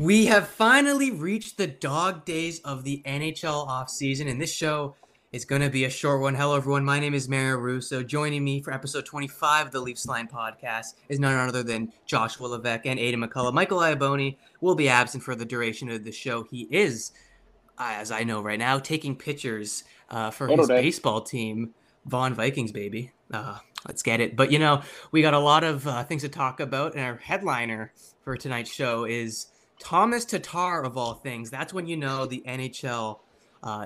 We have finally reached the dog days of the NHL offseason, and this show is going to be a short one. Hello, everyone. My name is Mario Russo. Joining me for episode 25 of the Leafs Line Podcast is none other than Joshua Levesque and Aidan McCullough. Michael Iaboni will be absent for the duration of the show. He is, as I know right now, taking pictures for his baseball team, Vaughn Vikings, baby. Let's get it. But, you know, we got a lot of things to talk about, and our headliner for tonight's show is Tomas Tatar, of all things. That's when you know the NHL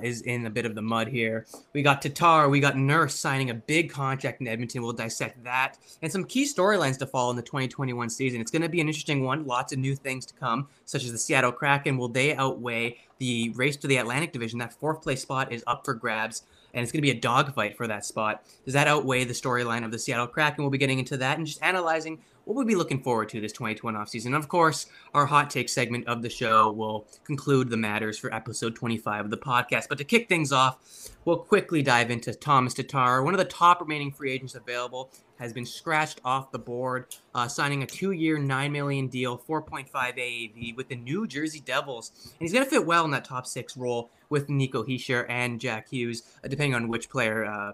is in a bit of the mud here. We got Tatar, we got Nurse signing a big contract in Edmonton. We'll dissect that. And some key storylines to follow in the 2021 season. It's going to be an interesting one. Lots of new things to come, such as the Seattle Kraken. Will they outweigh the race to the Atlantic Division? That fourth place spot is up for grabs, and it's going to be a dogfight for that spot. Does that outweigh the storyline of the Seattle Kraken? We'll be getting into that and just analyzing what we'll be looking forward to this 2021 offseason. And, of course, our hot take segment of the show will conclude the matters for episode 25 of the podcast. But to kick things off, we'll quickly dive into Tomas Tatar. One of the top remaining free agents available has been scratched off the board, signing a two-year, $9 million deal, 4.5 AAV with the New Jersey Devils. And he's going to fit well in that top six role with Nico Hischier and Jack Hughes, depending on which player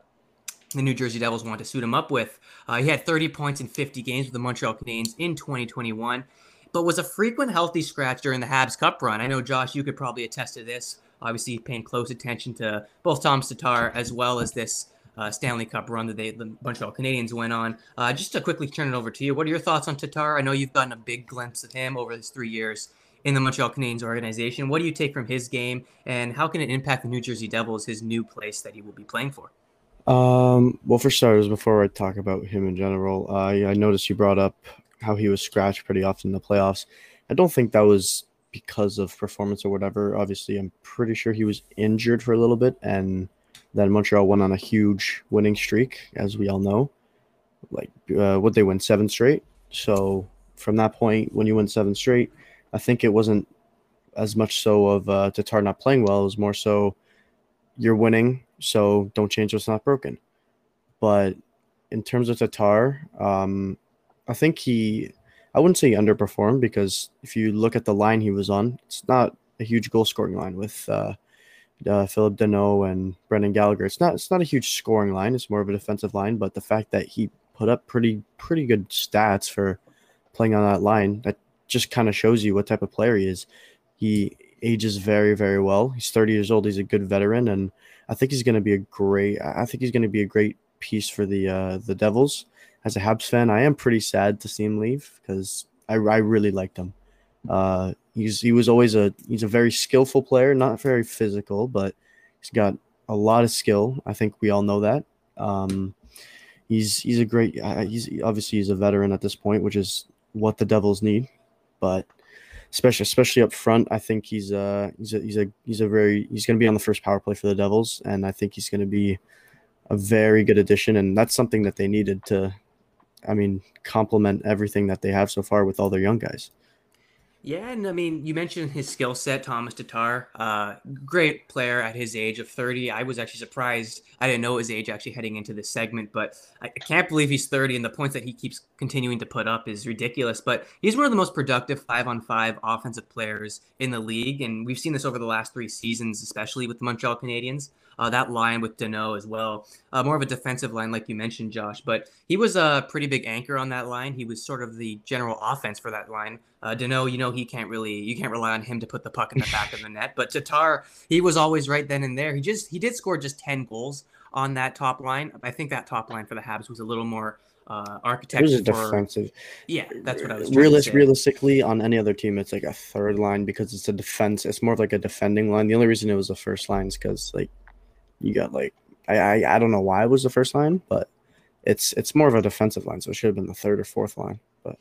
the New Jersey Devils want to suit him up with. He had 30 points in 50 games with the Montreal Canadiens in 2021, but was a frequent healthy scratch during the Habs Cup run. I know, Josh, you could probably attest to this. Obviously, paying close attention to both Tomas Tatar as well as this Stanley Cup run that the Montreal Canadiens went on. Just to quickly turn it over to you, what are your thoughts on Tatar? I know you've gotten a big glimpse of him over his 3 years in the Montreal Canadiens organization. What do you take from his game, and how can it impact the New Jersey Devils, his new place that he will be playing for? Well, for starters, before I talk about him in general, I noticed you brought up how he was scratched pretty often in the playoffs. I don't think that was because of performance or whatever. Obviously, I'm pretty sure he was injured for a little bit, and then Montreal went on a huge winning streak, as we all know. Like, what they win 7 straight? So from that point, when you win 7 straight, I think it wasn't as much so of Tatar not playing well. It was more so you're winning, so don't change what's not broken. But in terms of Tatar, I think I wouldn't say he underperformed, because if you look at the line he was on, it's not a huge goal-scoring line with Phillip Danault and Brendan Gallagher. It's not a huge scoring line. It's more of a defensive line. But the fact that he put up pretty good stats for playing on that line, that just kind of shows you what type of player he is. He ages very, very well. He's 30 years old. He's a good veteran, and I think he's going to be a great. I think he's going to be a great piece for the Devils. As a Habs fan, I am pretty sad to see him leave, because I really liked him. He's a very skillful player, not very physical, but he's got a lot of skill. I think we all know that. He's a great. He's a veteran at this point, which is what the Devils need, but especially up front, I think he's going to be on the first power play for the Devils, and I think he's going to be a very good addition, and that's something that they needed to, complement everything that they have so far with all their young guys. Yeah, and you mentioned his skill set, Tomas Tatar, great player at his age of 30. I was actually surprised. I didn't know his age actually heading into this segment, but I can't believe he's 30, and the points that he keeps continuing to put up is ridiculous. But he's one of the most productive 5-on-5 offensive players in the league, and we've seen this over the last 3 seasons, especially with the Montreal Canadiens. That line with Danault as well, more of a defensive line like you mentioned, Josh, but he was a pretty big anchor on that line. He was sort of the general offense for that line. Danault, you can't rely on him to put the puck in the back of the net. But Tatar, he was always right then and there. He did score just 10 goals on that top line. I think that top line for the Habs was a little more architected for defensive. Yeah, that's what I was trying to say. Realistically, on any other team, it's like a third line because it's a defense. It's more of like a defending line. The only reason it was the first line is because you got I don't know why it was the first line, but it's more of a defensive line, so it should have been the third or fourth line, but.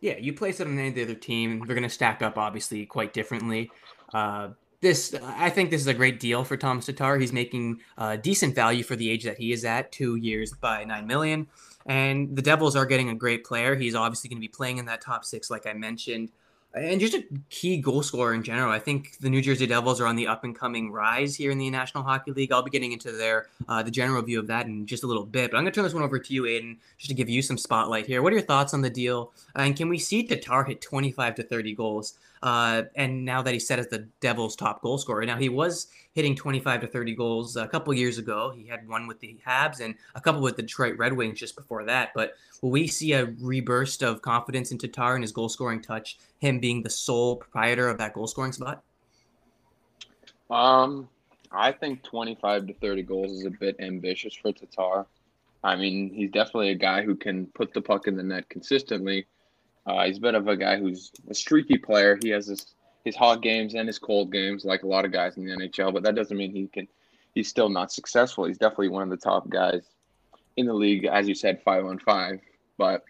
Yeah, you place it on any of the other team, they're going to stack up, obviously, quite differently. I think this is a great deal for Tomas Tatar. He's making decent value for the age that he is at, 2 years by $9 million. And the Devils are getting a great player. He's obviously going to be playing in that top six, like I mentioned. And just a key goal scorer in general. I think the New Jersey Devils are on the up-and-coming rise here in the National Hockey League. I'll be getting into the general view of that in just a little bit. But I'm going to turn this one over to you, Aidan, just to give you some spotlight here. What are your thoughts on the deal? And can we see Tatar hit 25 to 30 goals And now that he's set as the Devils' top goal scorer. Now, he was hitting 25 to 30 goals a couple years ago. He had one with the Habs and a couple with the Detroit Red Wings just before that. But will we see a reburst of confidence in Tatar and his goal-scoring touch, him being the sole proprietor of that goal-scoring spot? I think 25 to 30 goals is a bit ambitious for Tatar. I mean, he's definitely a guy who can put the puck in the net consistently. He's a bit of a guy who's a streaky player. He has his hot games and his cold games, like a lot of guys in the NHL, but that doesn't mean he's still not successful. He's definitely one of the top guys in the league, as you said, 5-on-5. But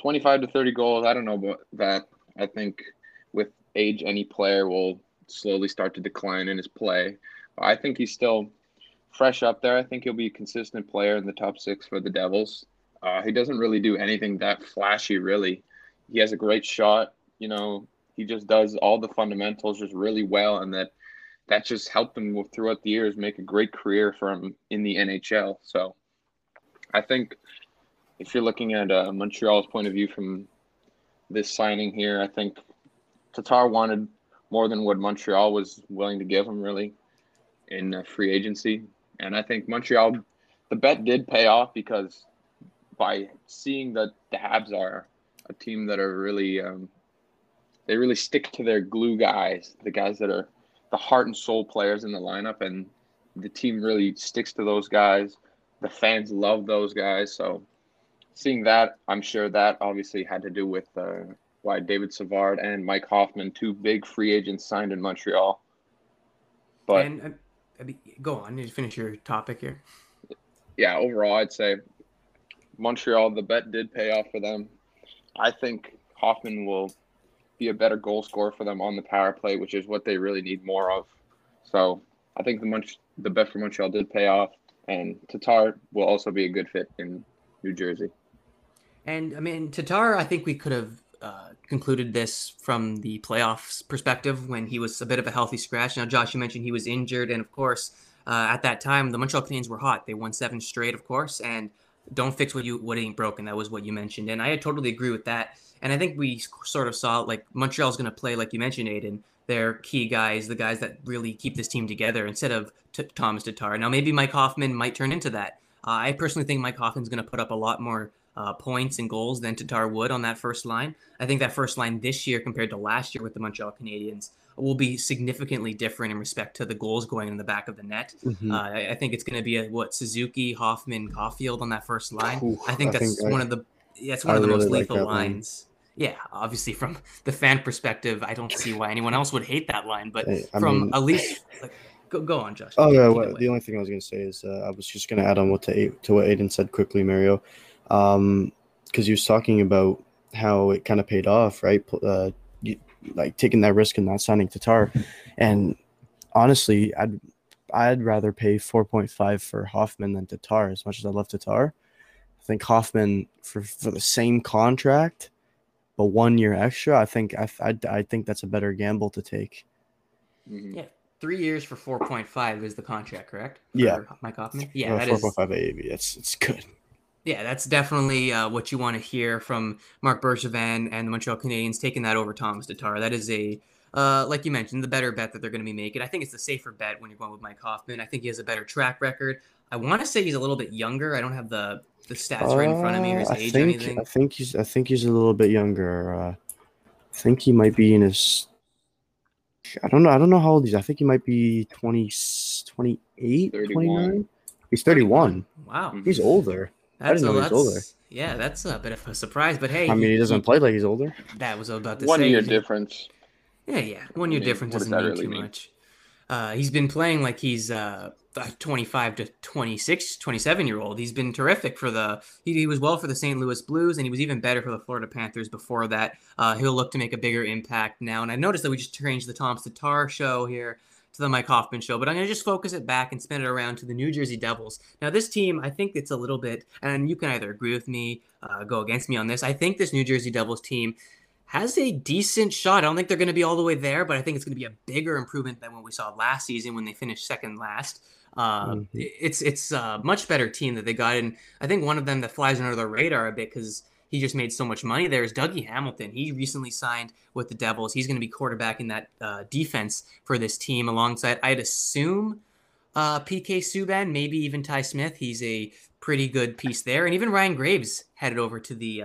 25 to 30 goals, I don't know about that. I think with age, any player will slowly start to decline in his play. I think he's still fresh up there. I think he'll be a consistent player in the top six for the Devils. He doesn't really do anything that flashy, really. He has a great shot. You know, he just does all the fundamentals just really well, and that just helped him throughout the years make a great career for him in the NHL. So I think if you're looking at Montreal's point of view from this signing here, I think Tatar wanted more than what Montreal was willing to give him, really, in free agency. And I think Montreal, the bet did pay off, because by seeing that the Habs are a team that are really they really stick to their glue guys, the guys that are the heart and soul players in the lineup, and the team really sticks to those guys. The fans love those guys. So seeing that, I'm sure that obviously had to do with why David Savard and Mike Hoffman, two big free agents, signed in Montreal. But go on, you finish your topic here. Yeah, overall, I'd say Montreal, the bet did pay off for them. I think Hoffman will be a better goal scorer for them on the power play, which is what they really need more of. So I think the bet for Montreal did pay off, and Tatar will also be a good fit in New Jersey. And, I mean, Tatar, I think we could have concluded this from the playoffs perspective when he was a bit of a healthy scratch. Now, Josh, you mentioned he was injured, and, of course, at that time, the Montreal Canadiens were hot. They won 7 straight, of course, and don't fix what ain't broken. That was what you mentioned. And I totally agree with that. And I think we sort of saw, like, Montreal's going to play, like you mentioned, Aidan, their key guys, the guys that really keep this team together, instead of Tomas Tatar. Now, maybe Mike Hoffman might turn into that. I personally think Mike Hoffman's going to put up a lot more points and goals than Tatar would on that first line. I think that first line this year compared to last year with the Montreal Canadiens will be significantly different in respect to the goals going in the back of the net. Mm-hmm. I think it's going to be Suzuki, Hoffman, Caufield on that first line. Ooh, I think that's one of the most lethal lines. Yeah, obviously from the fan perspective, I don't see why anyone else would hate that line. But go on, Josh. Oh yeah, the only thing I was going to say is I was just going to add on to what Aidan said quickly, Mario, because he was talking about how it kind of paid off, right? Like taking that risk and not signing Tatar. And honestly, I'd rather pay 4.5 for Hoffman than Tatar. As much as I love Tatar, I think Hoffman for the same contract, but 1 year extra, I think that's a better gamble to take. Yeah, 3 years for 4.5 is the contract, correct? Yeah, Mike Hoffman. Yeah, that 4.5 AAV. It's good. Yeah, that's definitely what you want to hear from Mark Bergevin and the Montreal Canadiens, taking that over Tomas Tatar. That is like you mentioned, the better bet that they're going to be making. I think it's the safer bet when you're going with Mike Hoffman. I think he has a better track record. I want to say he's a little bit younger. I don't have the stats right in front of me or his age or anything. I think he's a little bit younger. I think he might be in his – I don't know how old he is. I think he might be 28, 31. 29. He's 31. Wow. He's older. I didn't know he was older. Yeah, that's a bit of a surprise. But hey, I mean, he doesn't play like he's older. That was about to say. 1 year difference. Yeah. 1 year difference doesn't mean really too much. He's been playing like he's 25 to 26, 27-year-old. He's been terrific for he was well for the St. Louis Blues, and he was even better for the Florida Panthers before that. He'll look to make a bigger impact now. And I noticed that we just changed the Tomas Tatar show here to the Mike Hoffman show, but I'm going to just focus it back and spin it around to the New Jersey Devils. Now, this team, I think it's a little bit, and you can either agree with me, go against me on this. I think this New Jersey Devils team has a decent shot. I don't think they're going to be all the way there, but I think it's going to be a bigger improvement than what we saw last season when they finished second last. It's a much better team that they got in. I think one of them that flies under the radar a bit because He just made so much money. There's Dougie Hamilton. He recently signed with the Devils. He's going to be quarterbacking that defense for this team alongside, I'd assume, PK Subban, maybe even Ty Smith. He's a pretty good piece there. And even Ryan Graves headed over to the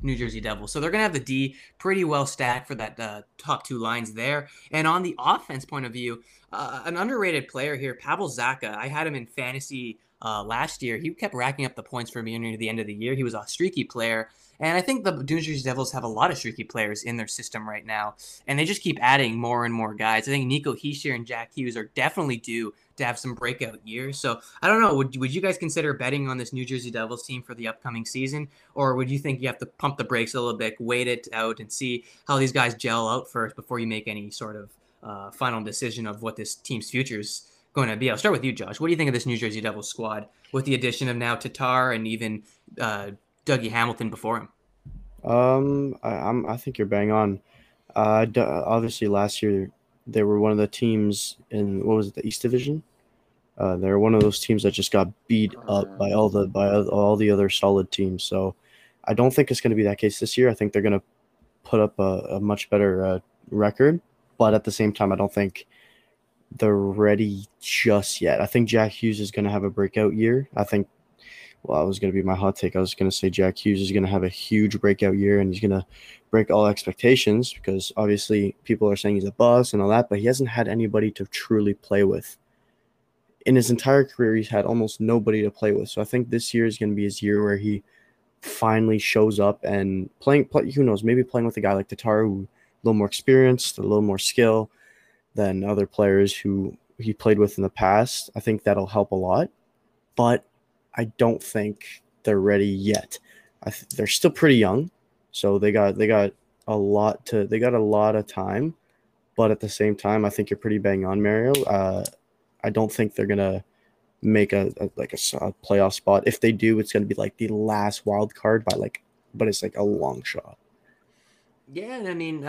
New Jersey Devils. So they're going to have the D pretty well stacked for that top two lines there. And on the offense point of view, an underrated player here, Pavel Zacha. I had him in fantasy last year. He kept racking up the points for me near the end of the year. He was a streaky player. And I think the New Jersey Devils have a lot of streaky players in their system right now. And they just keep adding more and more guys. I think Nico Hischier and Jack Hughes are definitely due to have some breakout years. So I don't know, would you guys consider betting on this New Jersey Devils team for the upcoming season? Or would you think you have to pump the brakes a little bit, wait it out and see how these guys gel out first before you make any sort of final decision of what this team's future is going to be? I'll start with you, Josh. What do you think of this New Jersey Devils squad with the addition of now Tatar and even Dougie Hamilton before him? I think you're bang on. Obviously last year, they were one of the teams in, what was it, the East Division? They were one of those teams that just got beat up by all the other solid teams. So I don't think it's going to be that case this year. I think they're going to put up a much better record. But at the same time, I don't think they're ready just yet. I think Jack Hughes is going to have a breakout year. Well, it was going to be my hot take. I was going to say Jack Hughes is going to have a huge breakout year, and he's going to break all expectations because obviously people are saying he's a bust and all that, but he hasn't had anybody to truly play with. In his entire career, he's had almost nobody to play with. So I think this year is going to be his year where he finally shows up and who knows, maybe playing with a guy like Tatar, who's a little more experienced, a little more skill than other players who he played with in the past. I think that'll help a lot, but I don't think they're ready yet. They're still pretty young, so they got a lot of time. But at the same time, I think you're pretty bang on, Mario. I don't think they're gonna make a playoff spot. If they do, it's gonna be like the last wild card but it's like a long shot. Yeah, and I mean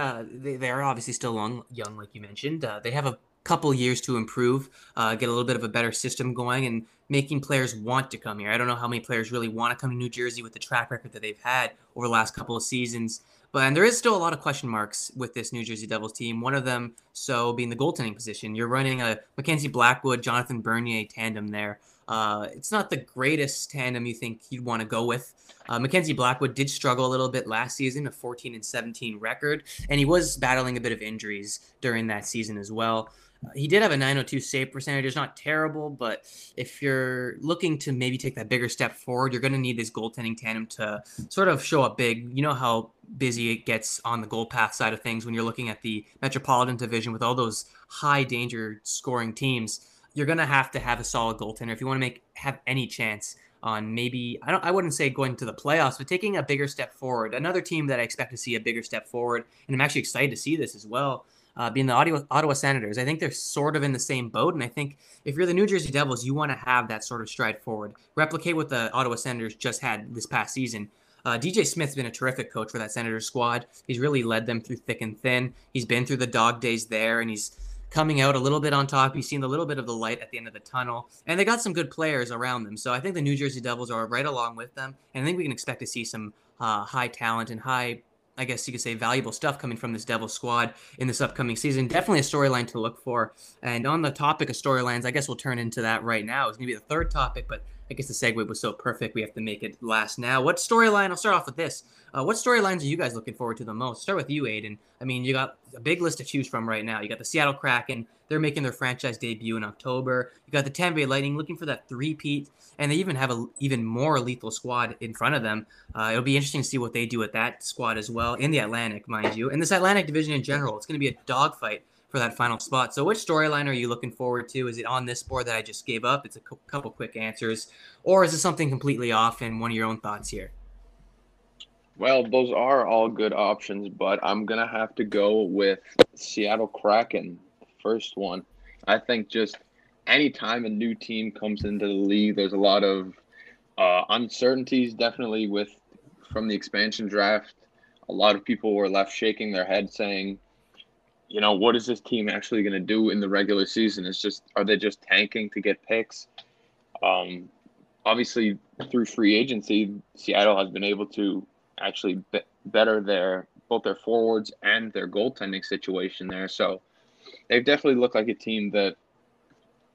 they are obviously still young, like you mentioned. They have a couple years to improve, get a little bit of a better system going and making players want to come here. I don't know how many players really want to come to New Jersey with the track record that they've had over the last couple of seasons. And there is still a lot of question marks with this New Jersey Devils team. One of them, being the goaltending position. You're running a Mackenzie Blackwood, Jonathan Bernier tandem there. It's not the greatest tandem you think you'd want to go with. Mackenzie Blackwood did struggle a little bit last season, a 14-17 record, and he was battling a bit of injuries during that season as well. He did have a .902 save percentage. It's not terrible, but if you're looking to maybe take that bigger step forward, you're going to need this goaltending tandem to sort of show up big. You know how busy it gets on the goal path side of things when you're looking at the Metropolitan Division with all those high-danger scoring teams. You're going to have a solid goaltender if you want to have any chance on maybe, I wouldn't say going to the playoffs, but taking a bigger step forward. Another team that I expect to see a bigger step forward, and I'm actually excited to see this as well, being the Ottawa Senators. I think they're sort of in the same boat, and I think if you're the New Jersey Devils, you want to have that sort of stride forward. Replicate what the Ottawa Senators just had this past season. DJ Smith's been a terrific coach for that Senators squad. He's really led them through thick and thin. He's been through the dog days there, and he's coming out a little bit on top. You've seen a little bit of the light at the end of the tunnel, and they got some good players around them. So I think the New Jersey Devils are right along with them, and I think we can expect to see some high talent and high, I guess you could say, valuable stuff coming from this Devils squad in this upcoming season. Definitely a storyline to look for. And on the topic of storylines, I guess we'll turn into that right now. It's going to be the third topic, but I guess the segue was so perfect we have to make it last now. What storyline? I'll start off with this. What storylines are you guys looking forward to the most? Start with you, Aidan. I mean, you got a big list to choose from right now. You got the Seattle Kraken. They're making their franchise debut in October. You got the Tampa Bay Lightning looking for that three-peat, and they even have an even more lethal squad in front of them. It'll be interesting to see what they do with that squad as well in the Atlantic, mind you. And this Atlantic division in general, it's going to be a dogfight for that final spot. So which storyline are you looking forward to? Is it on this board that I just gave up? It's a couple quick answers. Or is it something completely off and one of your own thoughts here? Well, those are all good options, but I'm going to have to go with Seattle Kraken, first one. I think just any time a new team comes into the league, there's a lot of uncertainties, definitely from the expansion draft. A lot of people were left shaking their head saying, you know, what is this team actually going to do in the regular season? Are they just tanking to get picks? Obviously, through free agency, Seattle has been able to actually better their both their forwards and their goaltending situation there. So they've definitely looked like a team that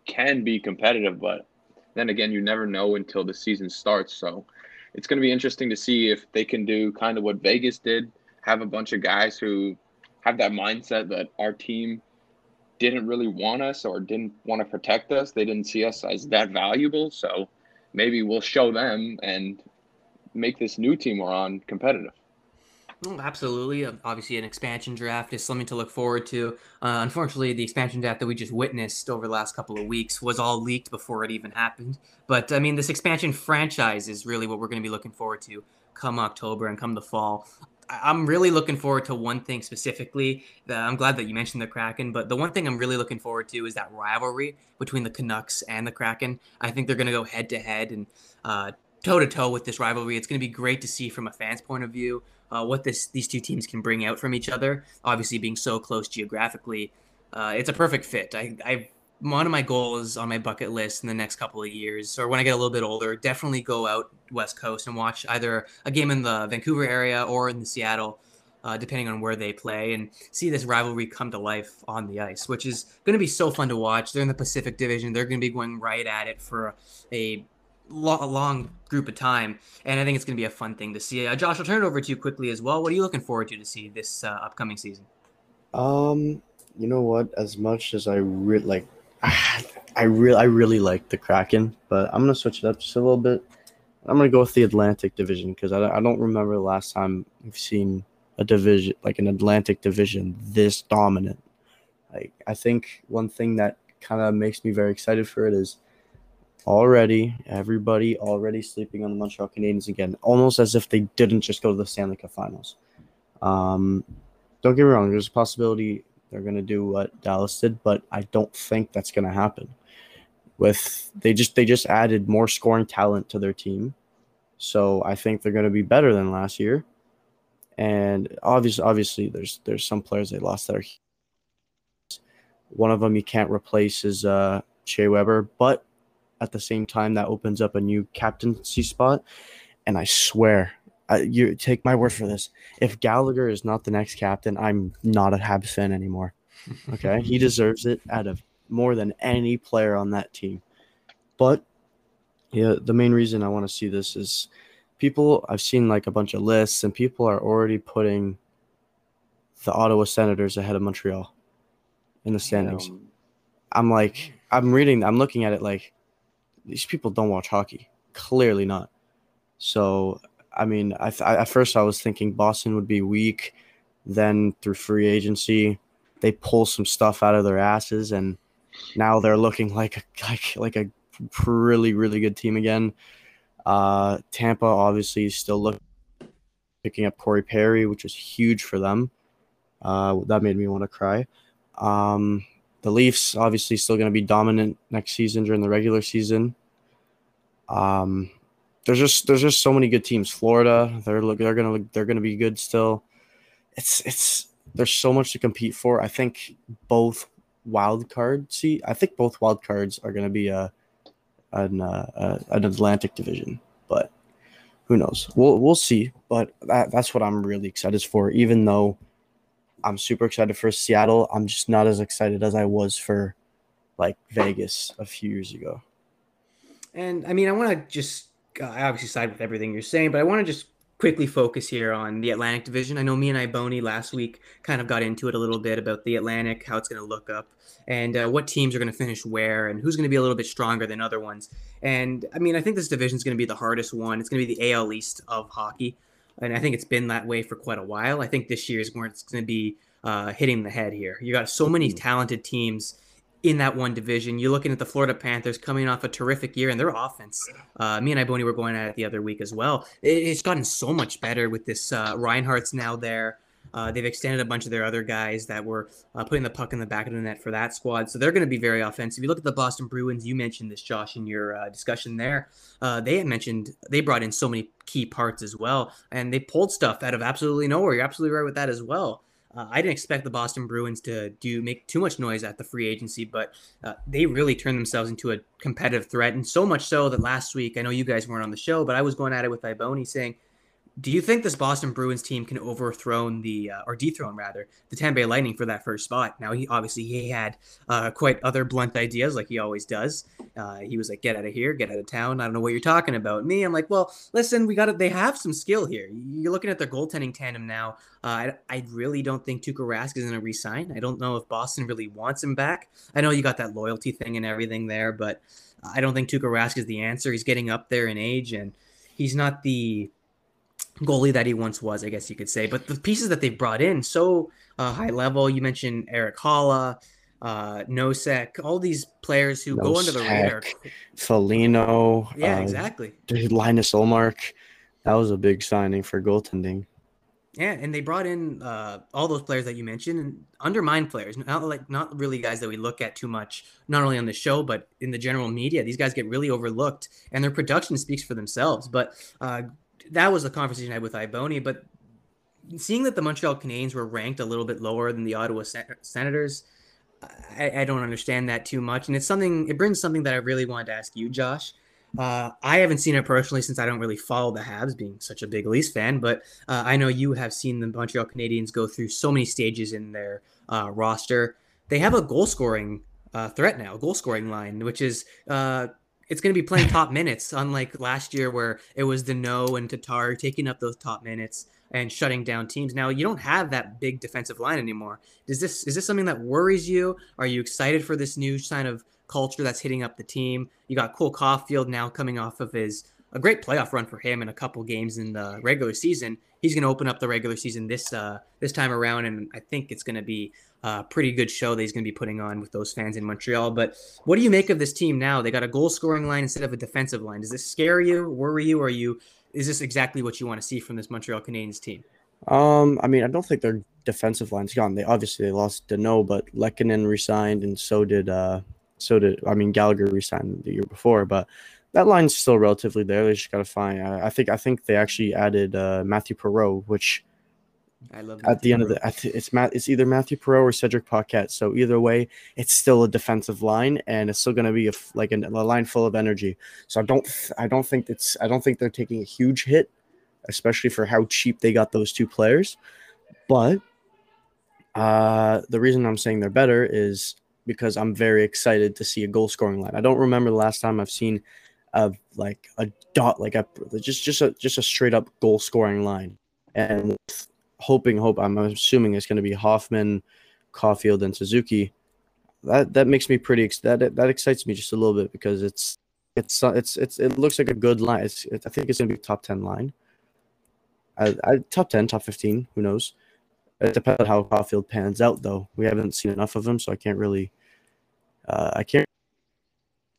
can be competitive, but then again, you never know until the season starts. So it's going to be interesting to see if they can do kind of what Vegas did, have a bunch of guys who have that mindset that our team didn't really want us or didn't want to protect us. They didn't see us as that valuable. So maybe we'll show them and make this new team we're on competitive. Oh, absolutely. Obviously, an expansion draft is something to look forward to. Unfortunately, the expansion draft that we just witnessed over the last couple of weeks was all leaked before it even happened. But, I mean, this expansion franchise is really what we're going to be looking forward to come October and come the fall. I'm really looking forward to one thing specifically. I'm glad that you mentioned the Kraken, but the one thing I'm really looking forward to is that rivalry between the Canucks and the Kraken. I think they're going to go head-to-head and toe-to-toe with this rivalry. It's going to be great to see from a fan's point of view what these two teams can bring out from each other. Obviously, being so close geographically, it's a perfect fit. One of my goals on my bucket list in the next couple of years, or when I get a little bit older, definitely go out West Coast and watch either a game in the Vancouver area or in Seattle, depending on where they play, and see this rivalry come to life on the ice, which is going to be so fun to watch. They're in the Pacific Division. They're going to be going right at it for a long group of time, and I think it's going to be a fun thing to see. Josh, I'll turn it over to you quickly as well. What are you looking forward to see this upcoming season? You know what? As much as I really like the Kraken, but I'm going to switch it up just a little bit. I'm going to go with the Atlantic Division because I don't remember the last time we've seen a division, like an Atlantic Division, this dominant. I think one thing that kind of makes me very excited for it is everybody sleeping on the Montreal Canadiens again, almost as if they didn't just go to the Stanley Cup Finals. Don't get me wrong, there's a possibility they're going to do what Dallas did, but I don't think that's going to happen. They just added more scoring talent to their team, so I think they're going to be better than last year. And obviously, there's some players they lost that are one of them you can't replace is Shea Weber, but at the same time that opens up a new captaincy spot. And I swear, you take my word for this. If Gallagher is not the next captain, I'm not a Habs fan anymore. Okay, he deserves it out of more than any player on that team. But yeah, the main reason I want to see this is I've seen like a bunch of lists, and people are already putting the Ottawa Senators ahead of Montreal in the standings. I'm looking at it like these people don't watch hockey. Clearly not. So. I mean, at first I was thinking Boston would be weak. Then through free agency, they pull some stuff out of their asses, and now they're looking like a really, really good team again. Tampa obviously still picking up Corey Perry, which is huge for them. That made me want to cry. The Leafs obviously still going to be dominant next season during the regular season. There's just so many good teams. Florida, they're gonna be good still. There's so much to compete for. I think both wild cards are gonna be an Atlantic Division, but who knows? We'll see. But that's what I'm really excited for. Even though I'm super excited for Seattle, I'm just not as excited as I was for like Vegas a few years ago. And I mean, I want to just. I obviously side with everything you're saying, but I want to just quickly focus here on the Atlantic Division. I know me and Iaboni last week kind of got into it a little bit about the Atlantic, how it's going to look up, and what teams are going to finish where, and who's going to be a little bit stronger than other ones. And, I mean, I think this division is going to be the hardest one. It's going to be the AL East of hockey, and I think it's been that way for quite a while. I think this year is where it's going to be hitting the head here. You got so many talented teams in that one division. You're looking at the Florida Panthers coming off a terrific year, and their offense, me and Iaboni were going at it the other week as well. It's gotten so much better with this Reinhardt's now there. They've extended a bunch of their other guys that were putting the puck in the back of the net for that squad. So they're going to be very offensive. You look at the Boston Bruins, you mentioned this, Josh, in your discussion there. They had mentioned they brought in so many key parts as well, and they pulled stuff out of absolutely nowhere. You're absolutely right with that as well. I didn't expect the Boston Bruins to make too much noise at the free agency, but they really turned themselves into a competitive threat, and so much so that last week, I know you guys weren't on the show, but I was going at it with Iaboni saying, Do you think this Boston Bruins team can dethrone the Tampa Bay Lightning for that first spot? Now, he had quite other blunt ideas like he always does. He was like, get out of here, get out of town. I don't know what you're talking about. Me, I'm like, well, listen, we got it. They have some skill here. You're looking at their goaltending tandem now. I really don't think Tuukka Rask is going to re-sign. I don't know if Boston really wants him back. I know you got that loyalty thing and everything there, but I don't think Tuukka Rask is the answer. He's getting up there in age, and he's not the goalie that he once was, I guess you could say. But the pieces that they've brought in, so high level. You mentioned Eric Halla, Nosek, all these players who go under the radar. Foligno. Yeah, exactly. Linus Ullmark. That was a big signing for goaltending. Yeah, and they brought in all those players that you mentioned, and undermined players, not really guys that we look at too much, not only on the show, but in the general media. These guys get really overlooked, and their production speaks for themselves. But that was the conversation I had with Iaboni, but seeing that the Montreal Canadiens were ranked a little bit lower than the Ottawa Senators, I don't understand that too much. And it brings something that I really wanted to ask you, Josh. I haven't seen it personally since I don't really follow the Habs, being such a big Leafs fan, but I know you have seen the Montreal Canadiens go through so many stages in their roster. They have a goal-scoring threat now, a goal-scoring line, which is it's going to be playing top minutes, unlike last year where it was Danault and Tatar taking up those top minutes and shutting down teams. Now, you don't have that big defensive line anymore. Is this something that worries you? Are you excited for this new sign of culture that's hitting up the team? You got Cole Caufield now coming off of a great playoff run for him in a couple games in the regular season. He's going to open up the regular season this time around, and I think it's going to be a pretty good show that he's going to be putting on with those fans in Montreal. But what do you make of this team now? They got a goal-scoring line instead of a defensive line. Does this scare you, worry you, or is this exactly what you want to see from this Montreal Canadiens team? I don't think their defensive line's gone. They lost Danault, but Lehkonen resigned, and so did Gallagher resigned the year before, but that line's still relatively there. They just got to find. I think they actually added Matthew Perreault, which I love. Matthew at the end Perreault. It's either Matthew Perreault or Cedric Paquette. So either way, it's still a defensive line, and it's still going to be a line full of energy. So I don't think they're taking a huge hit, especially for how cheap they got those two players. But the reason I'm saying they're better is because I'm very excited to see a goal scoring line. I don't remember the last time I've seen a straight up goal scoring line, and I'm assuming it's going to be Hoffman, Caufield, and Suzuki. That makes me that excites me just a little bit because it looks like a good line. I think it's going to be a top 10 line, top 10, top 15, who knows? It depends on how Caufield pans out, though. We haven't seen enough of him, so I can't really.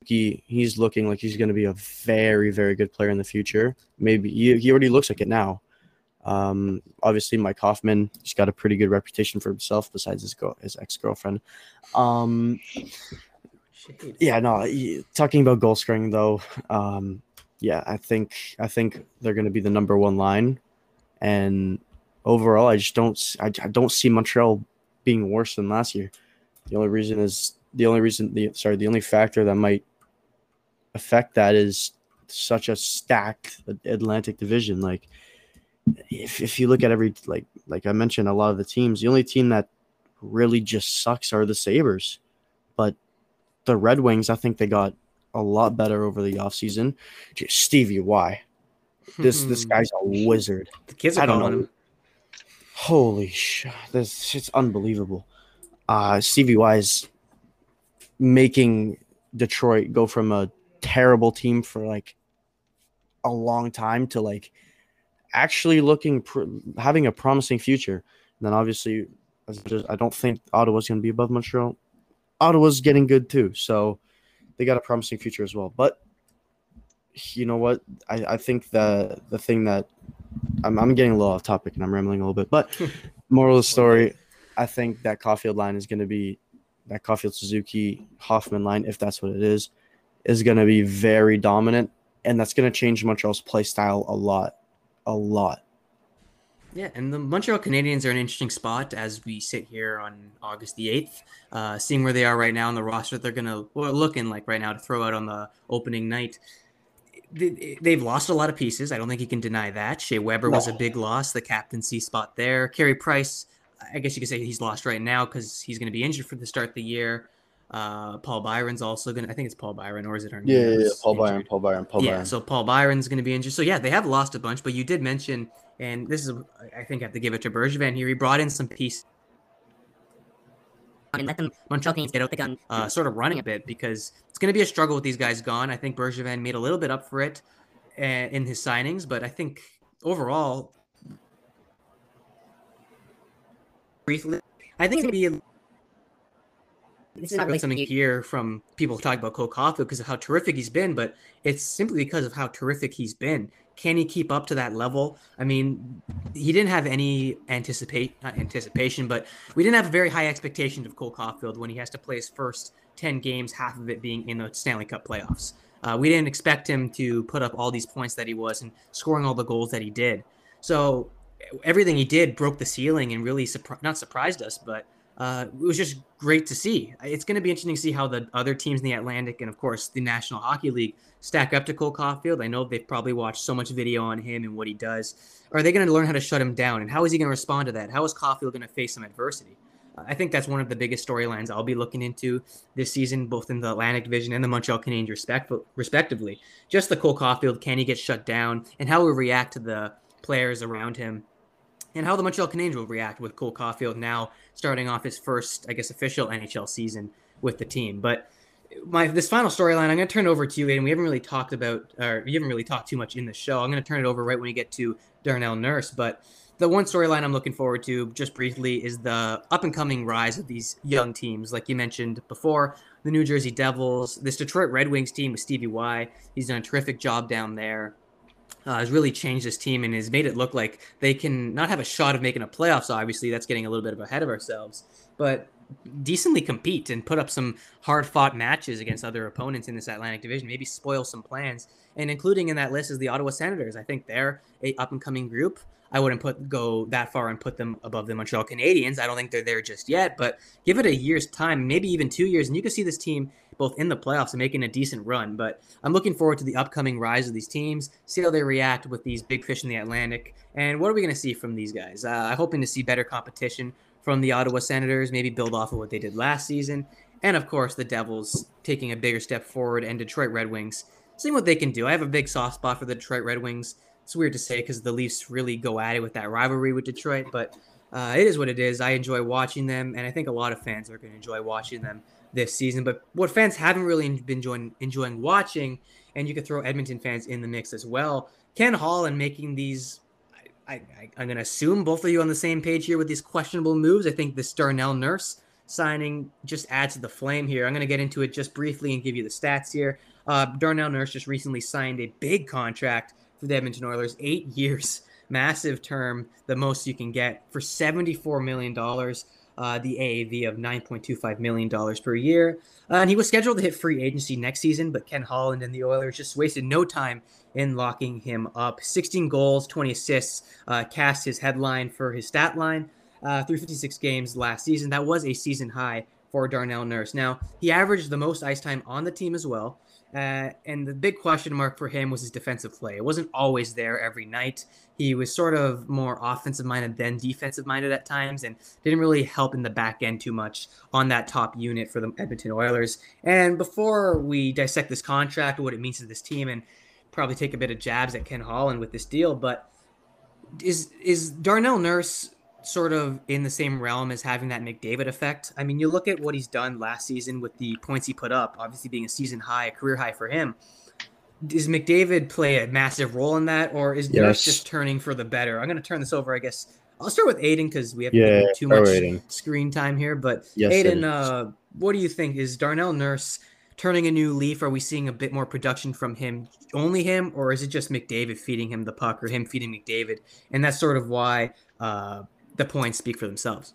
He's looking like he's going to be a very, very good player in the future. Maybe he already looks like it now. Obviously, Mike Hoffman, he's got a pretty good reputation for himself besides his ex-girlfriend. Talking about goal scoring, though, I think they're going to be the number one line. And overall, I don't see Montreal being worse than last year. The only factor that might affect that is such a stacked Atlantic division. Like, if you look at like I mentioned, a lot of the teams, the only team that really just sucks are the Sabres. But the Red Wings, I think they got a lot better over the offseason. Stevie Y. This guy's a wizard. The kids are calling him. Holy shit! It's unbelievable. Stevie Y is making Detroit go from a terrible team for like a long time to like actually having a promising future. And then obviously, I don't think Ottawa's going to be above Montreal. Ottawa's getting good too, so they got a promising future as well. But you know what? I think the thing that I'm getting a little off topic and I'm rambling a little bit, but moral of the story, I think that Caufield line is going to be that Caufield, Suzuki, Hoffman line, if that's what it is going to be very dominant, and that's going to change Montreal's play style a lot. Yeah, and the Montreal Canadiens are an interesting spot as we sit here on August the 8th, seeing where they are right now on the roster, they're going to look in like right now to throw out on the opening night. they've lost a lot of pieces. I don't think you can deny that. Shea Weber was a big loss, the captaincy spot there. Carey Price, I guess you could say he's lost right now because he's going to be injured for the start of the year. Paul Byron's also going to, I think it's Paul Byron, or is it Hernan? Yeah, Paul Byron. Yeah, so Paul Byron's going to be injured. So yeah, they have lost a bunch, but you did mention, and this is, I think I have to give it to Bergevin here. He brought in some pieces. And let them Montreal Canadiens get out the gun, sort of running a bit, because it's going to be a struggle with these guys gone. I think Bergevin made a little bit up for it in his signings, but I think overall, briefly, I think it's going to be. This is not really something you hear from people talking about Cole Caufield because of how terrific he's been, but it's simply because of how terrific he's been. Can he keep up to that level? I mean, he didn't have any but we didn't have a very high expectation of Cole Caufield when he has to play his first 10 games, half of it being in the Stanley Cup playoffs. We didn't expect him to put up all these points that he was and scoring all the goals that he did. So everything he did broke the ceiling and really not surprised us, but it was just great to see. It's going to be interesting to see how the other teams in the Atlantic and, of course, the National Hockey League stack up to Cole Caufield. I know they've probably watched so much video on him and what he does. Are they going to learn how to shut him down? And how is he going to respond to that? How is Caufield going to face some adversity? I think that's one of the biggest storylines I'll be looking into this season, both in the Atlantic Division and the Montreal Canadiens respectively. Just the Cole Caufield, can he get shut down? And how will he react to the players around him? And how the Montreal Canadiens will react with Cole Caufield now starting off his first, I guess, official NHL season with the team. But this final storyline, I'm going to turn over to you, Aidan. You haven't really talked too much in the show. I'm going to turn it over right when you get to Darnell Nurse. But the one storyline I'm looking forward to, just briefly, is the up-and-coming rise of these young teams. Like you mentioned before, the New Jersey Devils, this Detroit Red Wings team with Stevie Y. He's done a terrific job down there. Has really changed this team and has made it look like they can not have a shot of making a playoffs. Obviously, that's getting a little bit of ahead of ourselves, but decently compete and put up some hard-fought matches against other opponents in this Atlantic Division, maybe spoil some plans. And including in that list is the Ottawa Senators. I think they're a up-and-coming group. I wouldn't go that far and put them above the Montreal Canadiens. I don't think they're there just yet, but give it a year's time, maybe even 2 years, and you can see this team both in the playoffs and making a decent run. But I'm looking forward to the upcoming rise of these teams, see how they react with these big fish in the Atlantic, and what are we going to see from these guys? I'm hoping to see better competition from the Ottawa Senators, maybe build off of what they did last season, and of course the Devils taking a bigger step forward, and Detroit Red Wings, seeing what they can do. I have a big soft spot for the Detroit Red Wings. It's weird to say because the Leafs really go at it with that rivalry with Detroit, but it is what it is. I enjoy watching them, and I think a lot of fans are going to enjoy watching them this season. But what fans haven't really been enjoying watching, and you could throw Edmonton fans in the mix as well, Ken Holland making these, I'm going to assume both of you on the same page here with these questionable moves. I think this Darnell Nurse signing just adds to the flame here. I'm going to get into it just briefly and give you the stats here. Darnell Nurse just recently signed a big contract for the Edmonton Oilers, 8 years, massive term, the most you can get, for $74 million, the AAV of $9.25 million per year. And he was scheduled to hit free agency next season, but Ken Holland and the Oilers just wasted no time in locking him up. 16 goals, 20 assists, cast his headline for his stat line through 56 games last season. That was a season high for Darnell Nurse. Now, he averaged the most ice time on the team as well. And the big question mark for him was his defensive play. It wasn't always there every night. He was sort of more offensive-minded than defensive-minded at times and didn't really help in the back end too much on that top unit for the Edmonton Oilers. And before we dissect this contract, what it means to this team, and probably take a bit of jabs at Ken Holland with this deal, but is Darnell Nurse sort of in the same realm as having that McDavid effect? I mean, you look at what he's done last season with the points he put up, obviously being a season high, a career high for him. Does McDavid play a massive role in that, or is Nurse just turning for the better? I'm going to turn this over, I guess. I'll start with Aidan because we haven't got too much screen time here. But Aidan, what do you think? Is Darnell Nurse turning a new leaf? Are we seeing a bit more production from him, only him, or is it just McDavid feeding him the puck or him feeding McDavid? And that's sort of why the points speak for themselves.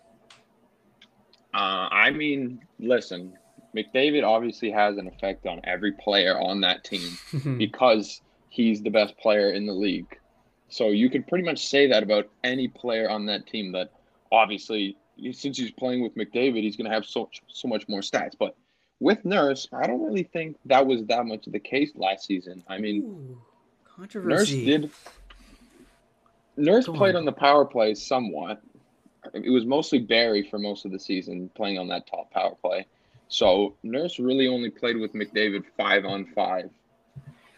I mean, listen, McDavid obviously has an effect on every player on that team because he's the best player in the league. So you could pretty much say that about any player on that team, that obviously since he's playing with McDavid, he's going to have so much more stats. But With Nurse, I don't really think that was that much of the case last season. I mean, controversy. Nurse played on the power play somewhat. It was mostly Barry for most of the season playing on that top power play. So Nurse really only played with McDavid 5-on-5.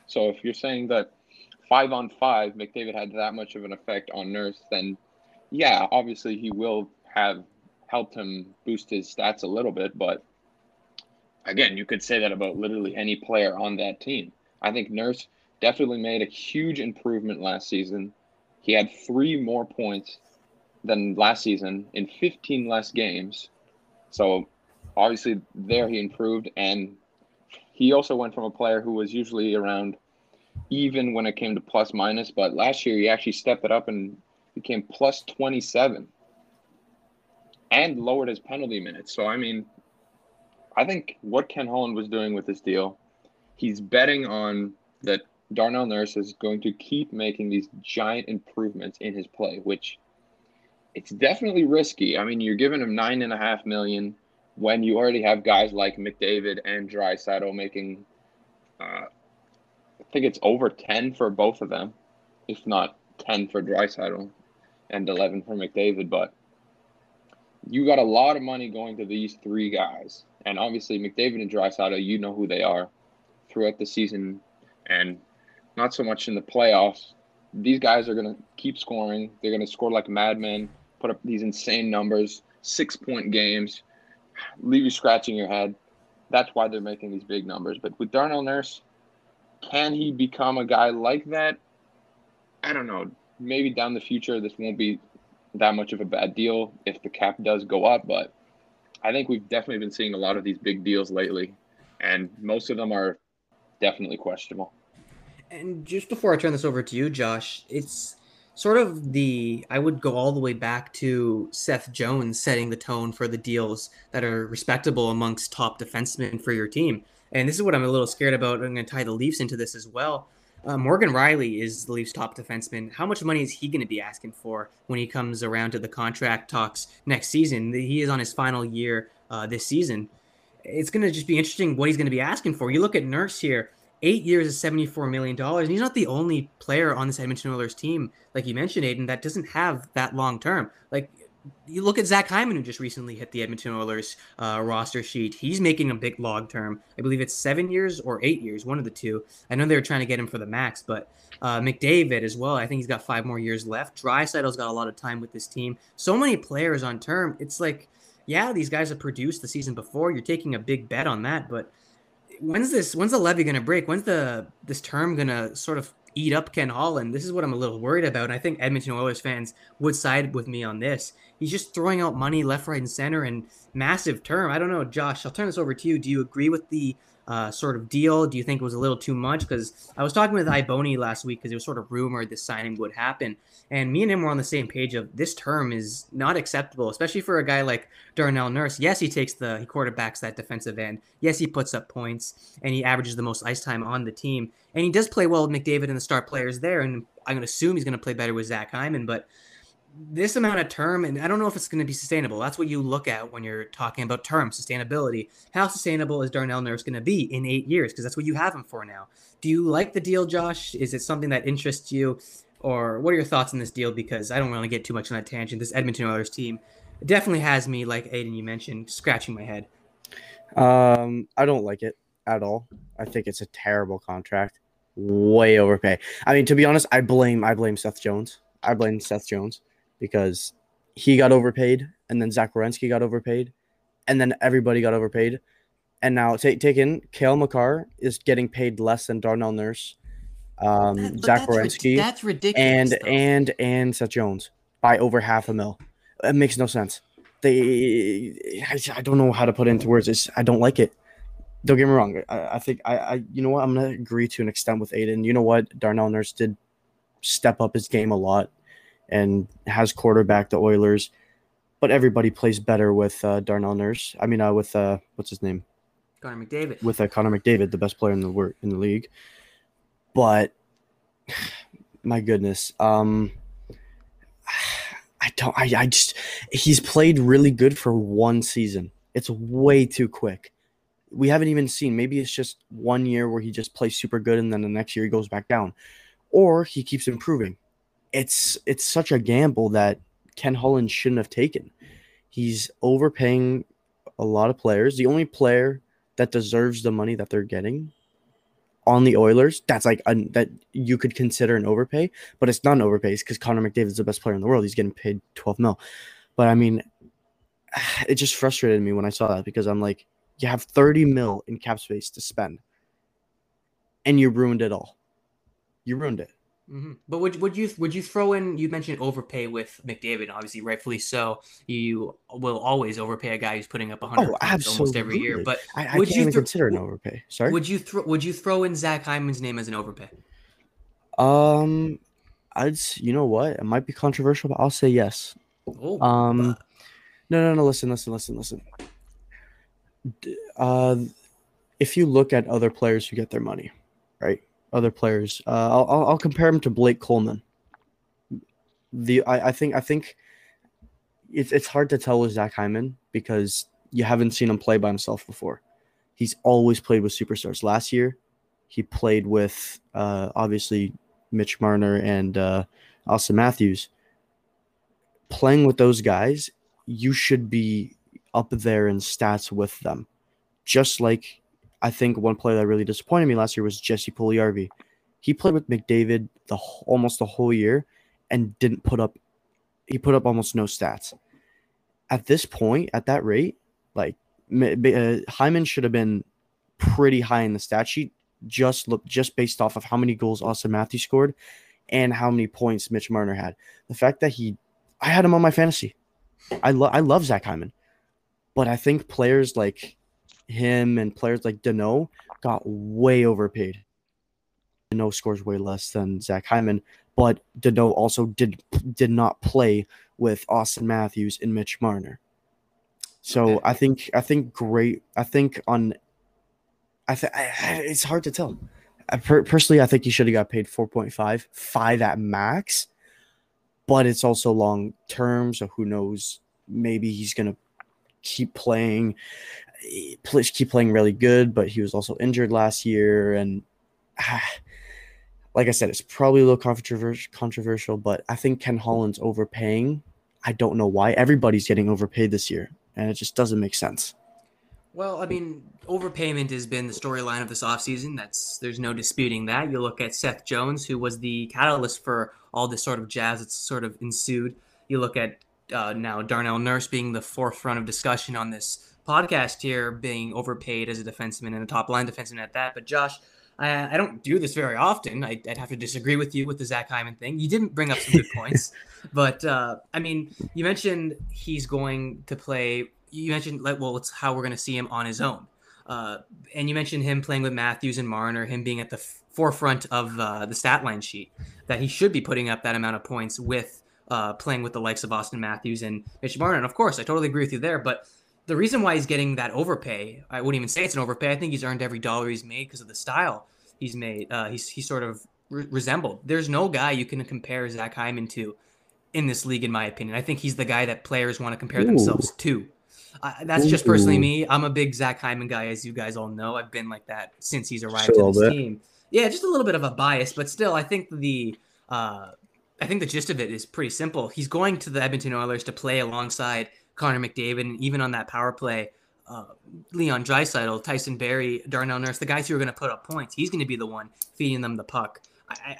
So if you're saying that 5-on-5, McDavid had that much of an effect on Nurse, then yeah, obviously he will have helped him boost his stats a little bit. But again, you could say that about literally any player on that team. I think Nurse definitely made a huge improvement last season. He had 3 more points than last season in 15 less games. So obviously there he improved, and he also went from a player who was usually around even when it came to plus minus, but last year he actually stepped it up and became plus 27 and lowered his penalty minutes. So, I mean, I think what Ken Holland was doing with this deal, he's betting on that Darnell Nurse is going to keep making these giant improvements in his play, which it's definitely risky. I mean, you're giving him $9.5 million when you already have guys like McDavid and Draisaitl making, I think it's over 10 for both of them, if not 10 for Draisaitl and 11 for McDavid. But you got a lot of money going to these 3 guys. And obviously McDavid and Draisaitl, you know who they are throughout the season and not so much in the playoffs. These guys are going to keep scoring. They're going to score like madmen, put up these insane numbers, 6-point games, leave you scratching your head. That's why they're making these big numbers. But with Darnell Nurse, can he become a guy like that? I don't know. Maybe down the future this won't be that much of a bad deal if the cap does go up. But I think we've definitely been seeing a lot of these big deals lately, and most of them are definitely questionable. And just before I turn this over to you, Josh, it's sort of I would go all the way back to Seth Jones setting the tone for the deals that are respectable amongst top defensemen for your team. And this is what I'm a little scared about. I'm going to tie the Leafs into this as well. Morgan Rielly is the Leafs' top defenseman. How much money is he going to be asking for when he comes around to the contract talks next season? He is on his final year this season. It's going to just be interesting what he's going to be asking for. You look at Nurse here. 8 years is $74 million, and he's not the only player on this Edmonton Oilers team, like you mentioned, Aidan, that doesn't have that long term. Like, you look at Zach Hyman, who just recently hit the Edmonton Oilers roster sheet. He's making a big long term. I believe it's 7 years or 8 years, one of the two. I know they were trying to get him for the max, but McDavid as well. I think he's got 5 more years left. Draisaitl's got a lot of time with this team. So many players on term. It's like, yeah, these guys have produced the season before. You're taking a big bet on that, but when's the levy going to break? When's this term going to sort of eat up Ken Holland? This is what I'm a little worried about. And I think Edmonton Oilers fans would side with me on this. He's just throwing out money left, right, and center and massive term. I don't know, Josh, I'll turn this over to you. Do you agree with the sort of deal? Do you think it was a little too much? Because I was talking with Iaboni last week because it was sort of rumored this signing would happen. And me and him were on the same page of this term is not acceptable, especially for a guy like Darnell Nurse. Yes, he quarterbacks that defensive end. Yes, he puts up points and he averages the most ice time on the team. And he does play well with McDavid and the star players there. And I'm going to assume he's going to play better with Zach Hyman, but this amount of term, and I don't know if it's going to be sustainable. That's what you look at when you're talking about term, sustainability. How sustainable is Darnell Nurse going to be in 8 years? Because that's what you have him for now. Do you like the deal, Josh? Is it something that interests you? Or what are your thoughts on this deal? Because I don't want to get too much on that tangent. This Edmonton Oilers team definitely has me, like Aidan, you mentioned, scratching my head. I don't like it at all. I think it's a terrible contract. Way overpay. I mean, to be honest, I blame Seth Jones. I blame Seth Jones. Because he got overpaid, and then Zach Werenski got overpaid, and then everybody got overpaid. And now take in Cale Makar is getting paid less than Darnell Nurse, Zach Werenski, that's ridiculous, and Seth Jones by over $500,000. It makes no sense. I don't know how to put it into words. I don't like it. Don't get me wrong. I think you know what, I'm gonna agree to an extent with Aidan. You know what, Darnell Nurse did step up his game a lot and has quarterbacked the Oilers, but everybody plays better with Darnell Nurse. I mean, what's his name? Connor McDavid. With Connor McDavid, the best player in the league. But my goodness, he's played really good for one season. It's way too quick. we haven't even seen. Maybe it's just one year where he just plays super good and then the next year he goes back down, or he keeps improving. It's such a gamble that Ken Holland shouldn't have taken. He's overpaying a lot of players. The only player that deserves the money that they're getting on the Oilers, that's like that you could consider an overpay, but it's not an overpay because Connor McDavid is the best player in the world. He's getting paid $12 million. But I mean, it just frustrated me when I saw that, because I'm like, you have $30 million in cap space to spend, and you ruined it all. You ruined it. Mm-hmm. But would you throw in? You mentioned overpay with McDavid, obviously rightfully so. You will always overpay a guy who's putting up 100 points almost every year. But I would can't you even consider an overpay? Sorry. Would you throw in Zach Hyman's name as an overpay? You know what? It might be controversial, but I'll say yes. Oh. No. Listen. If you look at other players who get their money, right? Other players. I'll compare him to Blake Coleman. I think it's hard to tell with Zach Hyman because you haven't seen him play by himself before. He's always played with superstars. Last year, he played with obviously Mitch Marner and Austin Matthews. Playing with those guys, you should be up there in stats with them, just like. I think one player that really disappointed me last year was Jesse Puljujärvi. He played with McDavid almost the whole year and didn't put up – he put up almost no stats. At this point, at that rate, like Hyman should have been pretty high in the stat sheet just based off of how many goals Austin Matthews scored and how many points Mitch Marner had. The fact that I had him on my fantasy. I love Zach Hyman. But I think players like – him and players like Danault got way overpaid. Danault scores way less than Zach Hyman, but Danault also did not play with Austin Matthews and Mitch Marner. So okay. It's hard to tell. Personally, I think he should have got paid 4.5, 5 at max, but it's also long term, so who knows? Maybe he's gonna keep playing really good, but he was also injured last year, and like I said, it's probably a little controversial, but I think Ken Holland's overpaying. I don't know why. Everybody's getting overpaid this year, and it just doesn't make sense. Well, I mean, overpayment has been the storyline of this offseason. There's no disputing that. You look at Seth Jones, who was the catalyst for all this sort of jazz that's sort of ensued. You look at now Darnell Nurse being the forefront of discussion on this podcast here, being overpaid as a defenseman and a top line defenseman at that. But Josh, I don't do this very often. I'd have to disagree with you with the Zach Hyman thing. You didn't bring up some good points, but I mean, you mentioned he's going to play. You mentioned it's how we're going to see him on his own. And you mentioned him playing with Matthews and Marner, him being at the forefront of the stat line sheet, that he should be putting up that amount of points with playing with the likes of Austin Matthews and Mitch Marner. And of course, I totally agree with you there, but the reason why he's getting that overpay, I wouldn't even say it's an overpay. I think he's earned every dollar he's made because of the style he's made. He's sort of resembled. There's no guy you can compare Zach Hyman to in this league, in my opinion. I think he's the guy that players want to compare themselves to. That's just personally me. I'm a big Zach Hyman guy, as you guys all know. I've been like that since he's arrived to this team. Yeah, just a little bit of a bias, but still, I think the gist of it is pretty simple. He's going to the Edmonton Oilers to play alongside Connor McDavid, and even on that power play, Leon Draisaitl, Tyson Barrie, Darnell Nurse, the guys who are going to put up points. He's going to be the one feeding them the puck.